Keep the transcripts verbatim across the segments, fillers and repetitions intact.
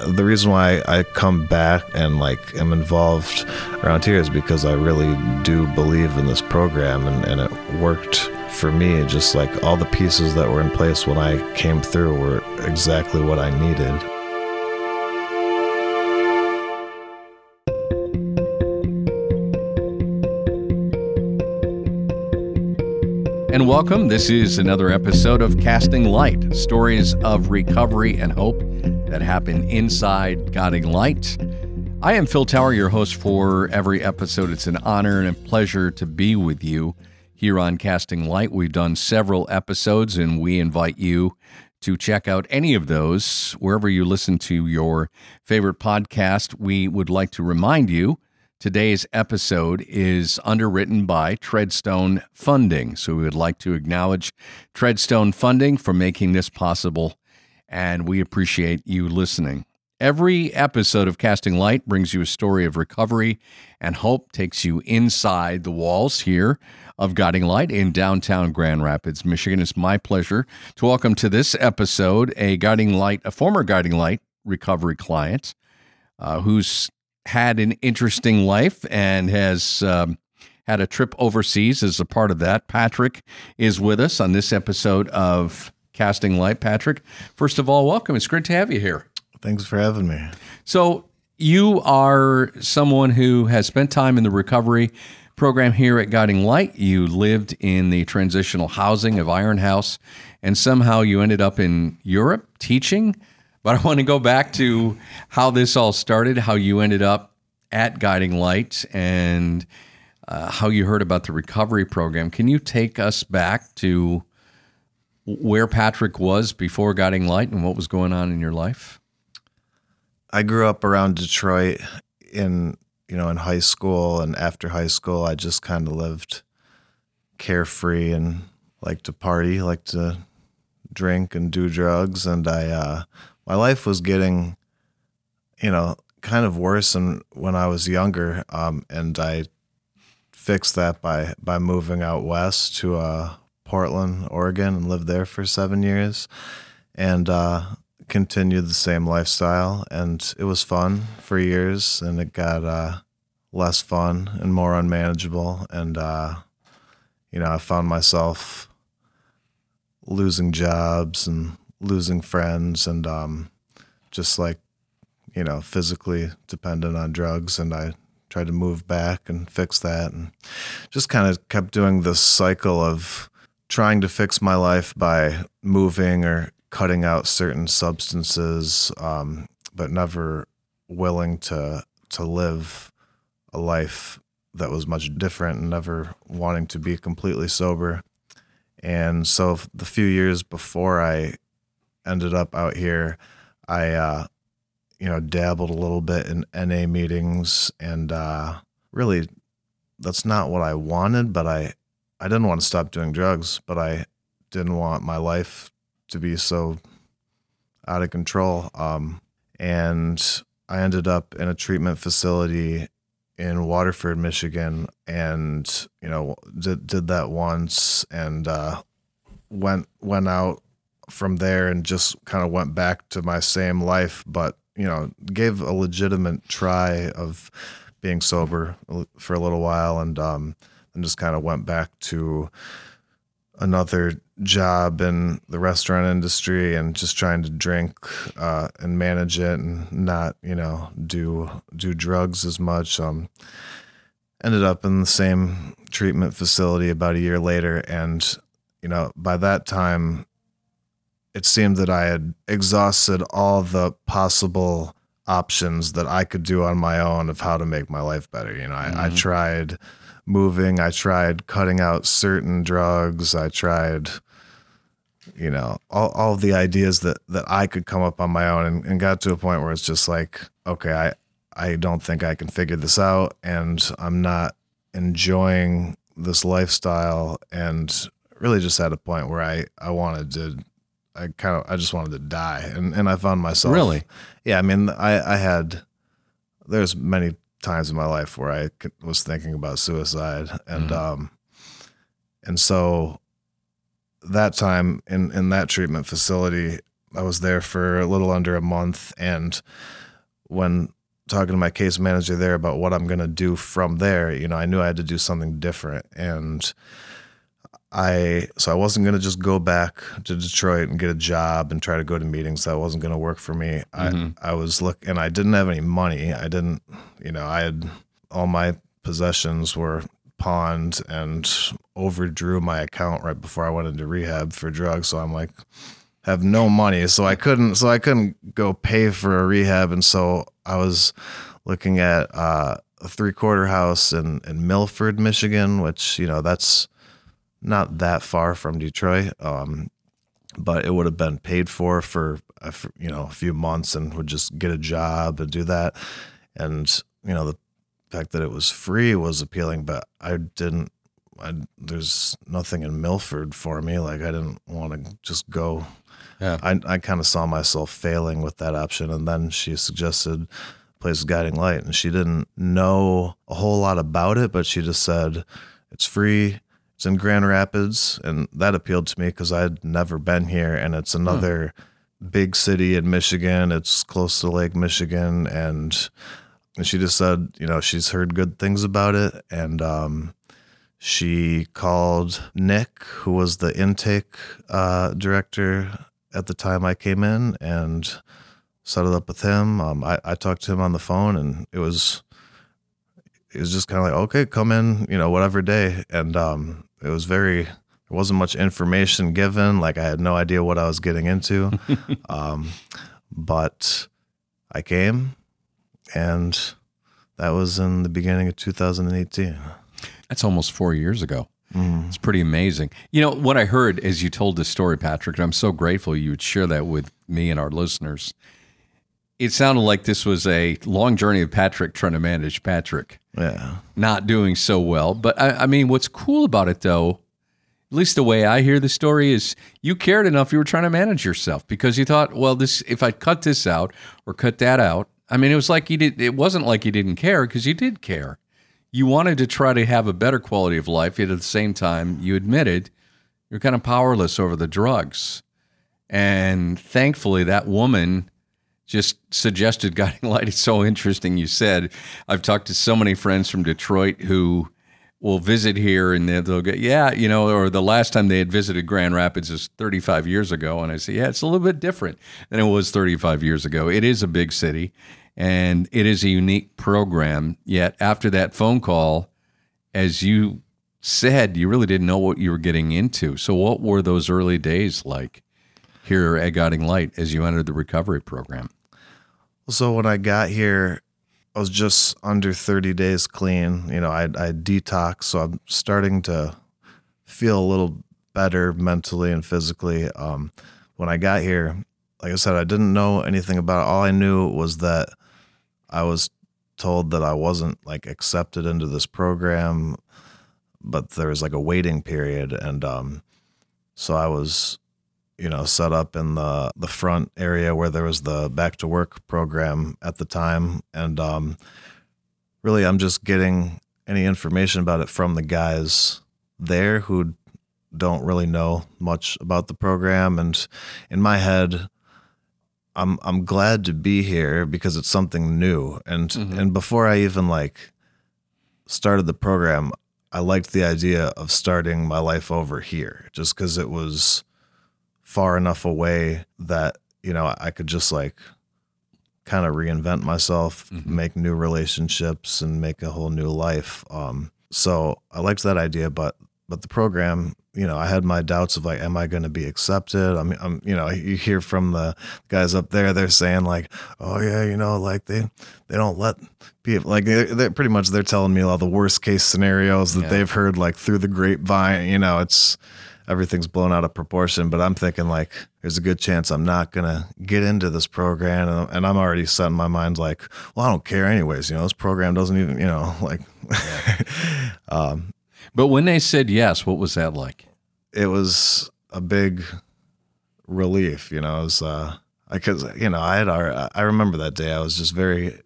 The reason why I come back and like am involved around here is because I really do believe in this program, and, and it worked for me. Just like all the pieces that were in place when I came through were exactly what I needed. And welcome. This is another episode of Casting Light, stories of recovery and hope that happen inside Guiding Light. I am Phil Tower, your host for every episode. It's an honor and a pleasure to be with you here on Casting Light. We've done several episodes, and we invite you to check out any of those wherever you listen to your favorite podcast. We would like to remind you today's episode is underwritten by Treadstone Funding. So we would like to acknowledge Treadstone Funding for making this possible, and we appreciate you listening. Every episode of Casting Light brings you a story of recovery and hope, takes you inside the walls here of Guiding Light in downtown Grand Rapids, Michigan. It's my pleasure to welcome to this episode a Guiding Light, a former Guiding Light recovery client uh, who's had an interesting life and has um, had a trip overseas as a part of that. Patrick is with us on this episode of Casting Light. Patrick, first of all, welcome. It's great to have you here. Thanks for having me. So you are someone who has spent time in the recovery program here at Guiding Light. You lived in the transitional housing of Iron House, and somehow you ended up in Europe teaching. But I want to go back to how this all started, how you ended up at Guiding Light, and uh, how you heard about the recovery program. Can you take us back to where Patrick was before Guiding Light and what was going on in your life? I grew up around Detroit in, you know, in high school, and after high school, I just kind of lived carefree and liked to party, liked to drink and do drugs. And I, uh, my life was getting, you know, kind of worse than when I was younger. Um, and I fixed that by, by moving out west to, uh, Portland, Oregon, and lived there for seven years and uh, continued the same lifestyle. And it was fun for years, and it got uh, less fun and more unmanageable. And, uh, you know, I found myself losing jobs and losing friends and um, just like, you know, physically dependent on drugs. And I tried to move back and fix that, and just kind of kept doing this cycle of trying to fix my life by moving or cutting out certain substances, um, but never willing to to live a life that was much different, and never wanting to be completely sober. And so the few years before I ended up out here, I uh, you know, dabbled a little bit in N A meetings, and uh, really that's not what I wanted, but I I didn't want to stop doing drugs, but I didn't want my life to be so out of control. Um, and I ended up in a treatment facility in Waterford, Michigan, and, you know, did, did that once, and uh, went, went out from there and just kind of went back to my same life, but, you know, gave a legitimate try of being sober for a little while. And, um, and just kind of went back to another job in the restaurant industry, and just trying to drink uh, and manage it, and not, you know, do do drugs as much. Um, ended up in the same treatment facility about a year later, and, you know, by that time, it seemed that I had exhausted all the possible options that I could do on my own of how to make my life better. You know, I, mm-hmm. I tried moving, I tried cutting out certain drugs, I tried, you know, all, all the ideas that, that I could come up on my own, and, and got to a point where it's just like, okay, I, I don't think I can figure this out, and I'm not enjoying this lifestyle. And really just at a point where I, I wanted to, I kind of, I just wanted to die. And, and I found myself. Really? Yeah. I mean, I, I had, there's many times in my life where I was thinking about suicide. And, mm-hmm. um, and so that time in, in that treatment facility, I was there for a little under a month. And when talking to my case manager there about what I'm going to do from there, you know, I knew I had to do something different. And I, so I wasn't going to just go back to Detroit and get a job and try to go to meetings. That wasn't going to work for me. Mm-hmm. I, I was look and I didn't have any money. I didn't, you know, I had all my possessions were pawned and overdrew my account right before I went into rehab for drugs. So I'm like, have no money. So I couldn't, so I couldn't go pay for a rehab. And so I was looking at uh, a three quarter house in, in Milford, Michigan, which, you know, that's not that far from Detroit. Um, but it would have been paid for, for, a, for, you know, a few months and would just get a job and do that. And, you know, the fact that it was free was appealing, but I didn't, I, there's nothing in Milford for me. Like I didn't want to just go. Yeah. I, I kind of saw myself failing with that option. And then she suggested a place, Guiding Light, and she didn't know a whole lot about it, but she just said it's free. It's in Grand Rapids, and that appealed to me because I'd never been here, and it's another hmm. big city in Michigan. It's close to Lake Michigan, and and she just said, you know, she's heard good things about it, and um, she called Nick, who was the intake uh, director at the time I came in, and settled up with him. Um, I, I talked to him on the phone, and it was it was just kind of like, okay, come in, you know, whatever day, and um, it was very. There wasn't much information given. Like I had no idea what I was getting into, um, but I came, and that was in the beginning of two thousand eighteen. That's almost four years ago. Mm. It's pretty amazing. You know, what I heard as you told this story, Patrick, and I'm so grateful you would share that with me and our listeners. It sounded like this was a long journey of Patrick trying to manage Patrick. Yeah. Not doing so well. But I, I mean, what's cool about it, though, at least the way I hear the story, is you cared enough you were trying to manage yourself because you thought, well, this if I cut this out or cut that out. I mean, it was like you did. It wasn't like you didn't care because you did care. You wanted to try to have a better quality of life, yet at the same time, you admitted you're kind of powerless over the drugs. And thankfully, that woman just suggested Guiding Light. It's so interesting you said. I've talked to so many friends from Detroit who will visit here, and they'll go, yeah, you know, or the last time they had visited Grand Rapids is thirty-five years ago. And I say, yeah, it's a little bit different than it was thirty-five years ago. It is a big city. And it is a unique program. Yet after that phone call, as you said, you really didn't know what you were getting into. So what were those early days like here at Guiding Light as you entered the recovery program? So when I got here, I was just under thirty days clean. You know, I, I detoxed, so I'm starting to feel a little better mentally and physically. Um, when I got here, like I said, I didn't know anything about it. All I knew was that I was told that I wasn't like accepted into this program, but there was like a waiting period. And, um, so I was, you know, set up in the, the front area where there was the back to work program at the time. And, um, really I'm just getting any information about it from the guys there who don't really know much about the program. And in my head, I'm I'm glad to be here because it's something new. And mm-hmm. and before I even like started the program, I liked the idea of starting my life over here just because it was far enough away that, you know, I could just like kind of reinvent myself, mm-hmm. make new relationships and make a whole new life. Um, so I liked that idea, but but the program, you know, I had my doubts of like, am I going to be accepted? I mean, I'm, you know, you hear from the guys up there, they're saying like, oh yeah, you know, like they, they don't let people like they're, they're pretty much, they're telling me all the worst case scenarios that yeah. they've heard like through the grapevine, you know, it's everything's blown out of proportion, but I'm thinking like, there's a good chance I'm not going to get into this program. And, and I'm already set in my mind like, well, I don't care anyways, you know, this program doesn't even, you know, like, um, But when they said yes, what was that like? It was a big relief, you know. It was, uh, I cause you know, I had our, I remember that day. I was just very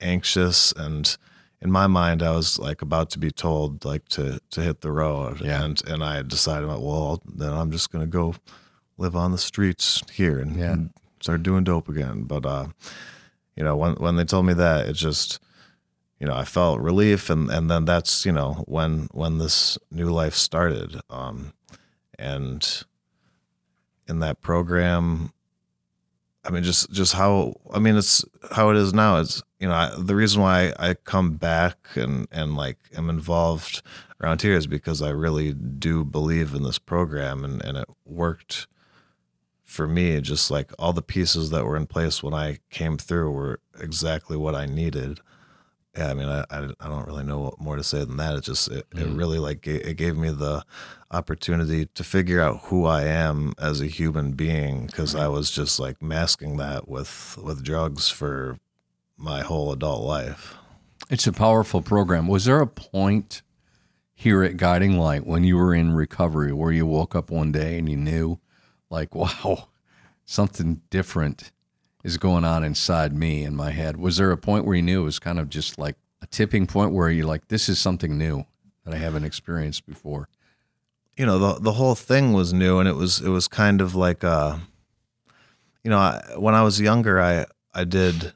anxious, and in my mind, I was like about to be told like to to hit the road, yeah. and and I had decided, well, then I'm just gonna go live on the streets here and, yeah. and start doing dope again. But, uh, you know, when, when they told me that, it just, you know, I felt relief. And, and then that's, you know, when, when this new life started, um, and in that program, I mean, just, just how, I mean, it's how it is now. It's, you know, I, the reason why I come back and, and like am involved around here is because I really do believe in this program, and, and it worked for me. Just like all the pieces that were in place when I came through were exactly what I needed. Yeah, I mean, I, I, I don't really know what more to say than that. It just, it, mm. it really like, it gave me the opportunity to figure out who I am as a human being, because I was just like masking that with, with drugs for my whole adult life. It's a powerful program. Was there a point here at Guiding Light when you were in recovery where you woke up one day and you knew like, wow, something different is going on inside me, in my head? Was there a point where you knew it was kind of just like a tipping point where you're like, this is something new that I haven't experienced before? You know, the the whole thing was new, and it was it was kind of like, uh, you know, I, when I was younger, I I did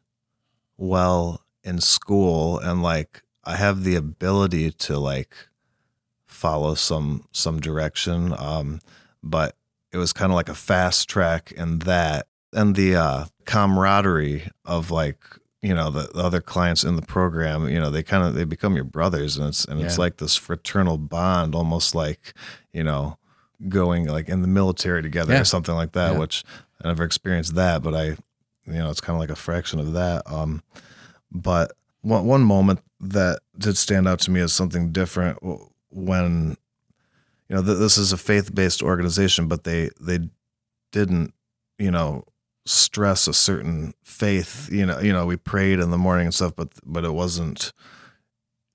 well in school, and like I have the ability to like follow some some direction, um, but it was kind of like a fast track in that. And the uh, camaraderie of like, you know, the, the other clients in the program, you know, they kind of, they become your brothers, and it's, and yeah. it's like this fraternal bond, almost like, you know, going like in the military together yeah. or something like that, yeah. which I never experienced that, but I, you know, it's kind of like a fraction of that. Um, but one, one moment that did stand out to me as something different when, you know, th- this is a faith-based organization, but they, they didn't, you know, stress a certain faith, you know, you know, we prayed in the morning and stuff, but, but it wasn't,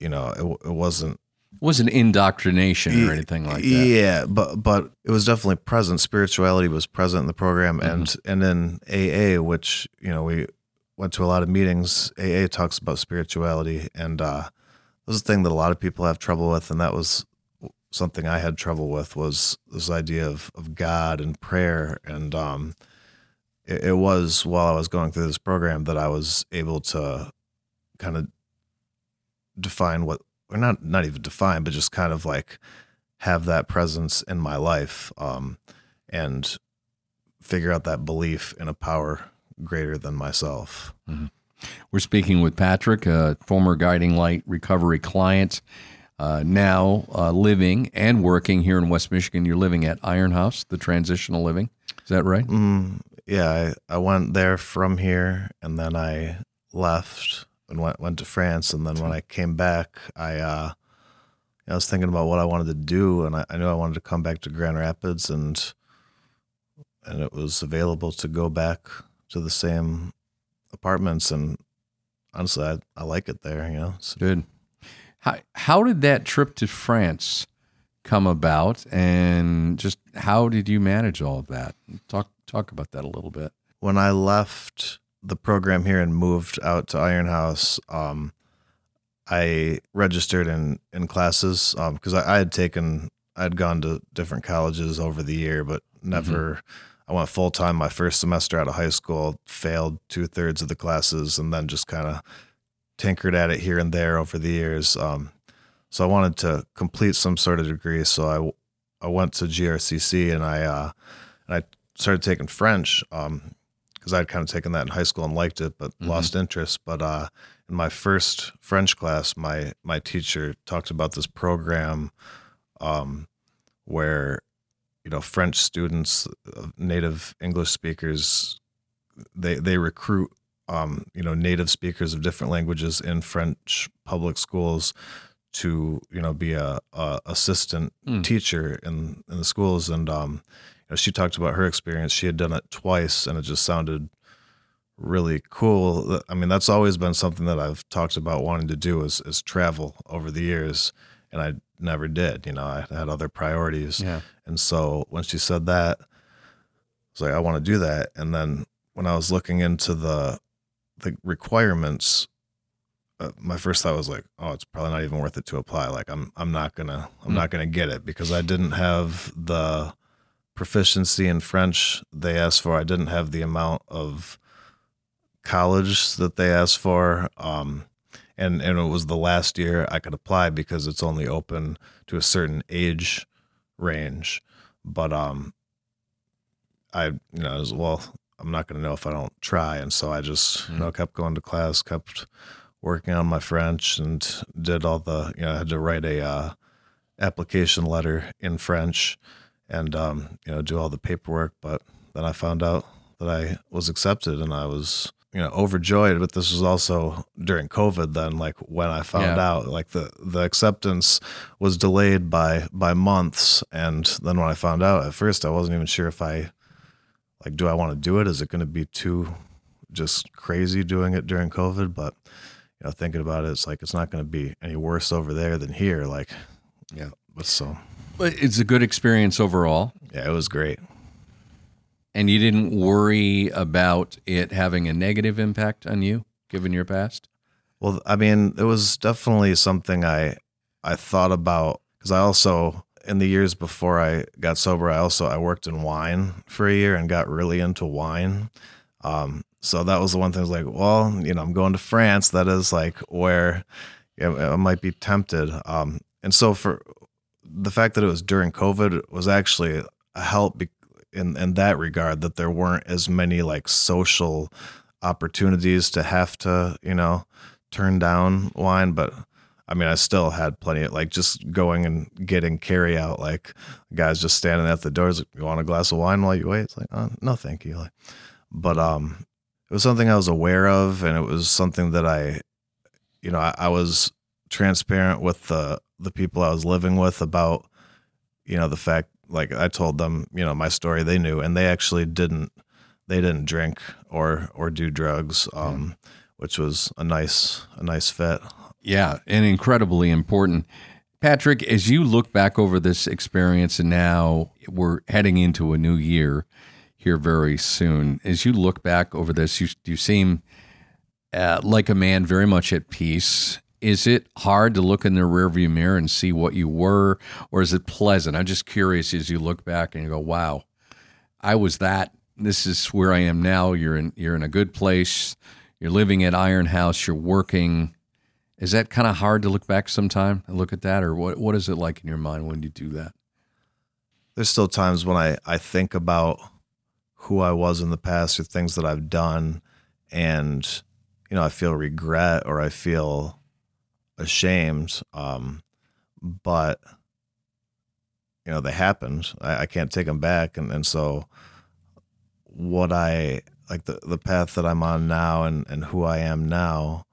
you know, it, it wasn't, it wasn't indoctrination e- or anything like that. Yeah. But, but it was definitely present. Spirituality was present in the program. Mm-hmm. And, and in A A, which, you know, we went to a lot of meetings, A A talks about spirituality, and, uh, it was a thing that a lot of people have trouble with. And that was something I had trouble with, was this idea of, of God and prayer. And, um, it was while I was going through this program that I was able to kind of define what, or not, not even define, but just kind of like have that presence in my life, um, and figure out that belief in a power greater than myself. Mm-hmm. We're speaking with Patrick, a former Guiding Light recovery client, uh, now uh, living and working here in West Michigan. You're living at Iron House, the transitional living. Is that right? Mm-hmm. Yeah, I, I went there from here, and then I left and went went to France. And then when I came back, I uh, I was thinking about what I wanted to do, and I, I knew I wanted to come back to Grand Rapids, and and it was available to go back to the same apartments. And honestly, I, I like it there. You know, it's good. How how did that trip to France come about, and just how did you manage all of that? Talk. Talk about that a little bit. When I left the program here and moved out to Iron House, um, I registered in, in classes because um, I, I had taken, I had gone to different colleges over the year, but never, mm-hmm. I went full-time my first semester out of high school, failed two-thirds of the classes, and then just kind of tinkered at it here and there over the years. Um, so I wanted to complete some sort of degree, so I, I went to G R C C, and I uh, and I started taking French, um, cause I'd kind of taken that in high school and liked it, but mm-hmm. lost interest. But, uh, in my first French class, my, my teacher talked about this program, um, where, you know, French students, uh, native English speakers, they, they recruit, um, you know, native speakers of different languages in French public schools to, you know, be a, a assistant mm. teacher in, in the schools. And, um, you know, she talked about her experience. She had done it twice, and it just sounded really cool. I mean, that's always been something that I've talked about wanting to do is, is travel over the years, and I never did. You know, I had other priorities. Yeah. And so when she said that, I was like, I want to do that. And then when I was looking into the the requirements, uh, my first thought was like, oh, it's probably not even worth it to apply. Like, I'm I'm not gonna I'm mm. not gonna get it because I didn't have the proficiency in French they asked for. I didn't have the amount of college that they asked for. Um, and, and it was the last year I could apply because it's only open to a certain age range. But um, I, you know, I was, well, I'm not going to know if I don't try. And so I just, mm-hmm. you know, kept going to class, kept working on my French, and did all the, you know, I had to write a uh, application letter in French and, um, you know, do all the paperwork. But then I found out that I was accepted, and I was, you know, overjoyed. But this was also during COVID then, like when I found yeah. out, like the, the acceptance was delayed by, by months. And then when I found out, at first I wasn't even sure if I, like, do I want to do it? Is it going to be too just crazy doing it during COVID? But, you know, thinking about it, it's like, it's not going to be any worse over there than here. Like, yeah, but so. But it's a good experience overall. Yeah, it was great. And you didn't worry about it having a negative impact on you, given your past? Well, I mean, it was definitely something I I thought about, because I also, in the years before I got sober, I also, I worked in wine for a year and got really into wine. Um, so that was the one thing I was like, well, you know, I'm going to France. That is like where I might be tempted. Um, and so for the fact that it was during COVID was actually a help be- in, in that regard, that there weren't as many like social opportunities to have to, you know, turn down wine. But I mean, I still had plenty of, like, just going and getting carry out, like guys just standing at the doors, like, you want a glass of wine while you wait? It's like, oh, no, thank you. Like, but um, it was something I was aware of, and it was something that I, you know, I, I was transparent with the, the people I was living with about, you know, the fact, like I told them, you know, my story, they knew, and they actually didn't, they didn't drink or, or do drugs, um, yeah. which was a nice, a nice fit. Yeah, and incredibly important. Patrick, as you look back over this experience, and now we're heading into a new year here very soon, as you look back over this, you, you seem uh, like a man very much at peace. Is it hard to look in the rearview mirror and see what you were, or is it pleasant? I'm just curious, as you look back and you go, wow, I was that. This is where I am now. You're in, you're in a good place. You're living at Iron House. You're working. Is that kind of hard to look back sometime and look at that? Or what, what is it like in your mind when you do that? There's still times when I, I think about who I was in the past or things that I've done, and, you know, I feel regret or I feel ashamed. Um, but, you know, they happened. I, I can't take them back. And, and so what I, like the, the path that I'm on now and, and who I am now,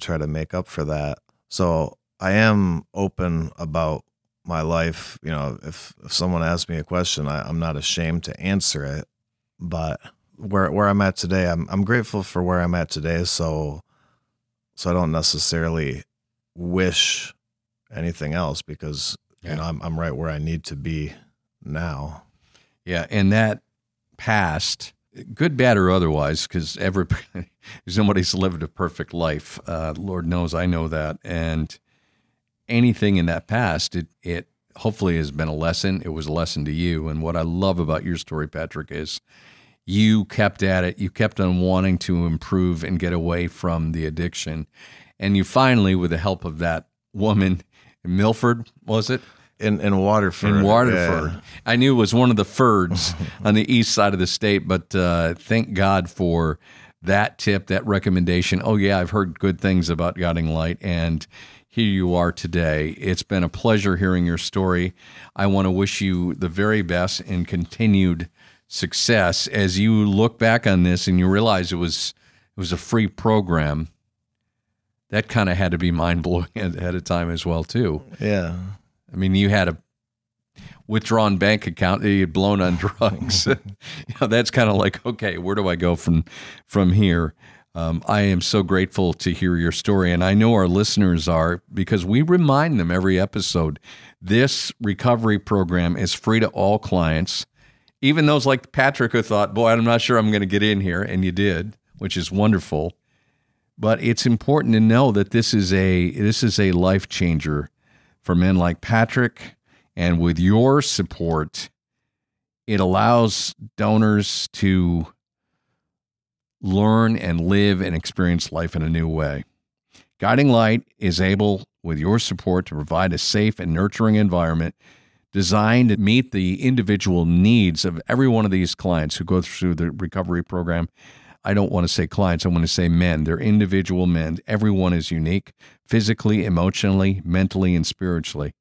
try to make up for that. So I am open about my life. You know, if, if someone asks me a question, I, I'm not ashamed to answer it. But where where I'm at today, I'm I'm grateful for where I'm at today. So so I don't necessarily wish anything else, because yeah. you know I'm I'm right where I need to be now. Yeah, and that past, good, bad, or otherwise, because everybody, nobody's lived a perfect life. Uh, Lord knows I know that. And anything in that past, it it hopefully has been a lesson. It was a lesson to you. And what I love about your story, Patrick, is you kept at it. You kept on wanting to improve and get away from the addiction. And you finally, with the help of that woman in Milford, was it? In, in Waterford. In Waterford. Yeah. I knew it was one of the Ferds on the east side of the state, but uh, thank God for that tip, that recommendation. Oh, yeah, I've heard good things about Guiding Light, and here you are today. It's been a pleasure hearing your story. I want to wish you the very best and continued success. As you look back on this and you realize it was it was a free program, that kind of had to be mind-blowing ahead of time as well, too. Yeah. I mean, you had a withdrawn bank account that you had blown on drugs. You know, that's kind of like, okay, where do I go from from here? Um, I am so grateful to hear your story, and I know our listeners are, because we remind them every episode, this recovery program is free to all clients, even those like Patrick who thought, boy, I'm not sure I'm going to get in here, and you did, which is wonderful. But it's important to know that this is a this is a life changer for men like Patrick, and with your support, it allows donors to learn and live and experience life in a new way. Guiding Light is able, with your support, to provide a safe and nurturing environment designed to meet the individual needs of every one of these clients who go through the recovery program. I don't want to say clients, I want to say men. They're individual men. Everyone is unique, physically, emotionally, mentally, and spiritually.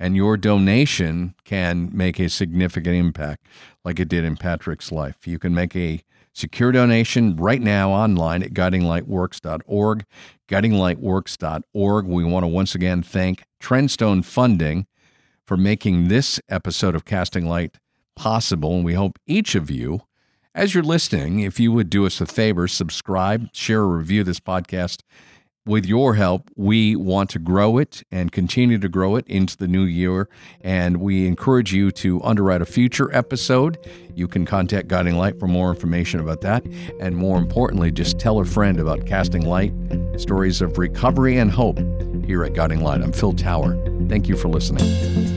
And your donation can make a significant impact, like it did in Patrick's life. You can make a secure donation right now online at guiding light works dot org, guiding light works dot org. We want to once again thank Treadstone Funding for making this episode of Casting Light possible. And we hope each of you, as you're listening, if you would do us a favor, subscribe, share, or review this podcast. With your help, we want to grow it and continue to grow it into the new year. And we encourage you to underwrite a future episode. You can contact Guiding Light for more information about that. And more importantly, just tell a friend about Casting Light, stories of recovery and hope here at Guiding Light. I'm Phil Tower. Thank you for listening.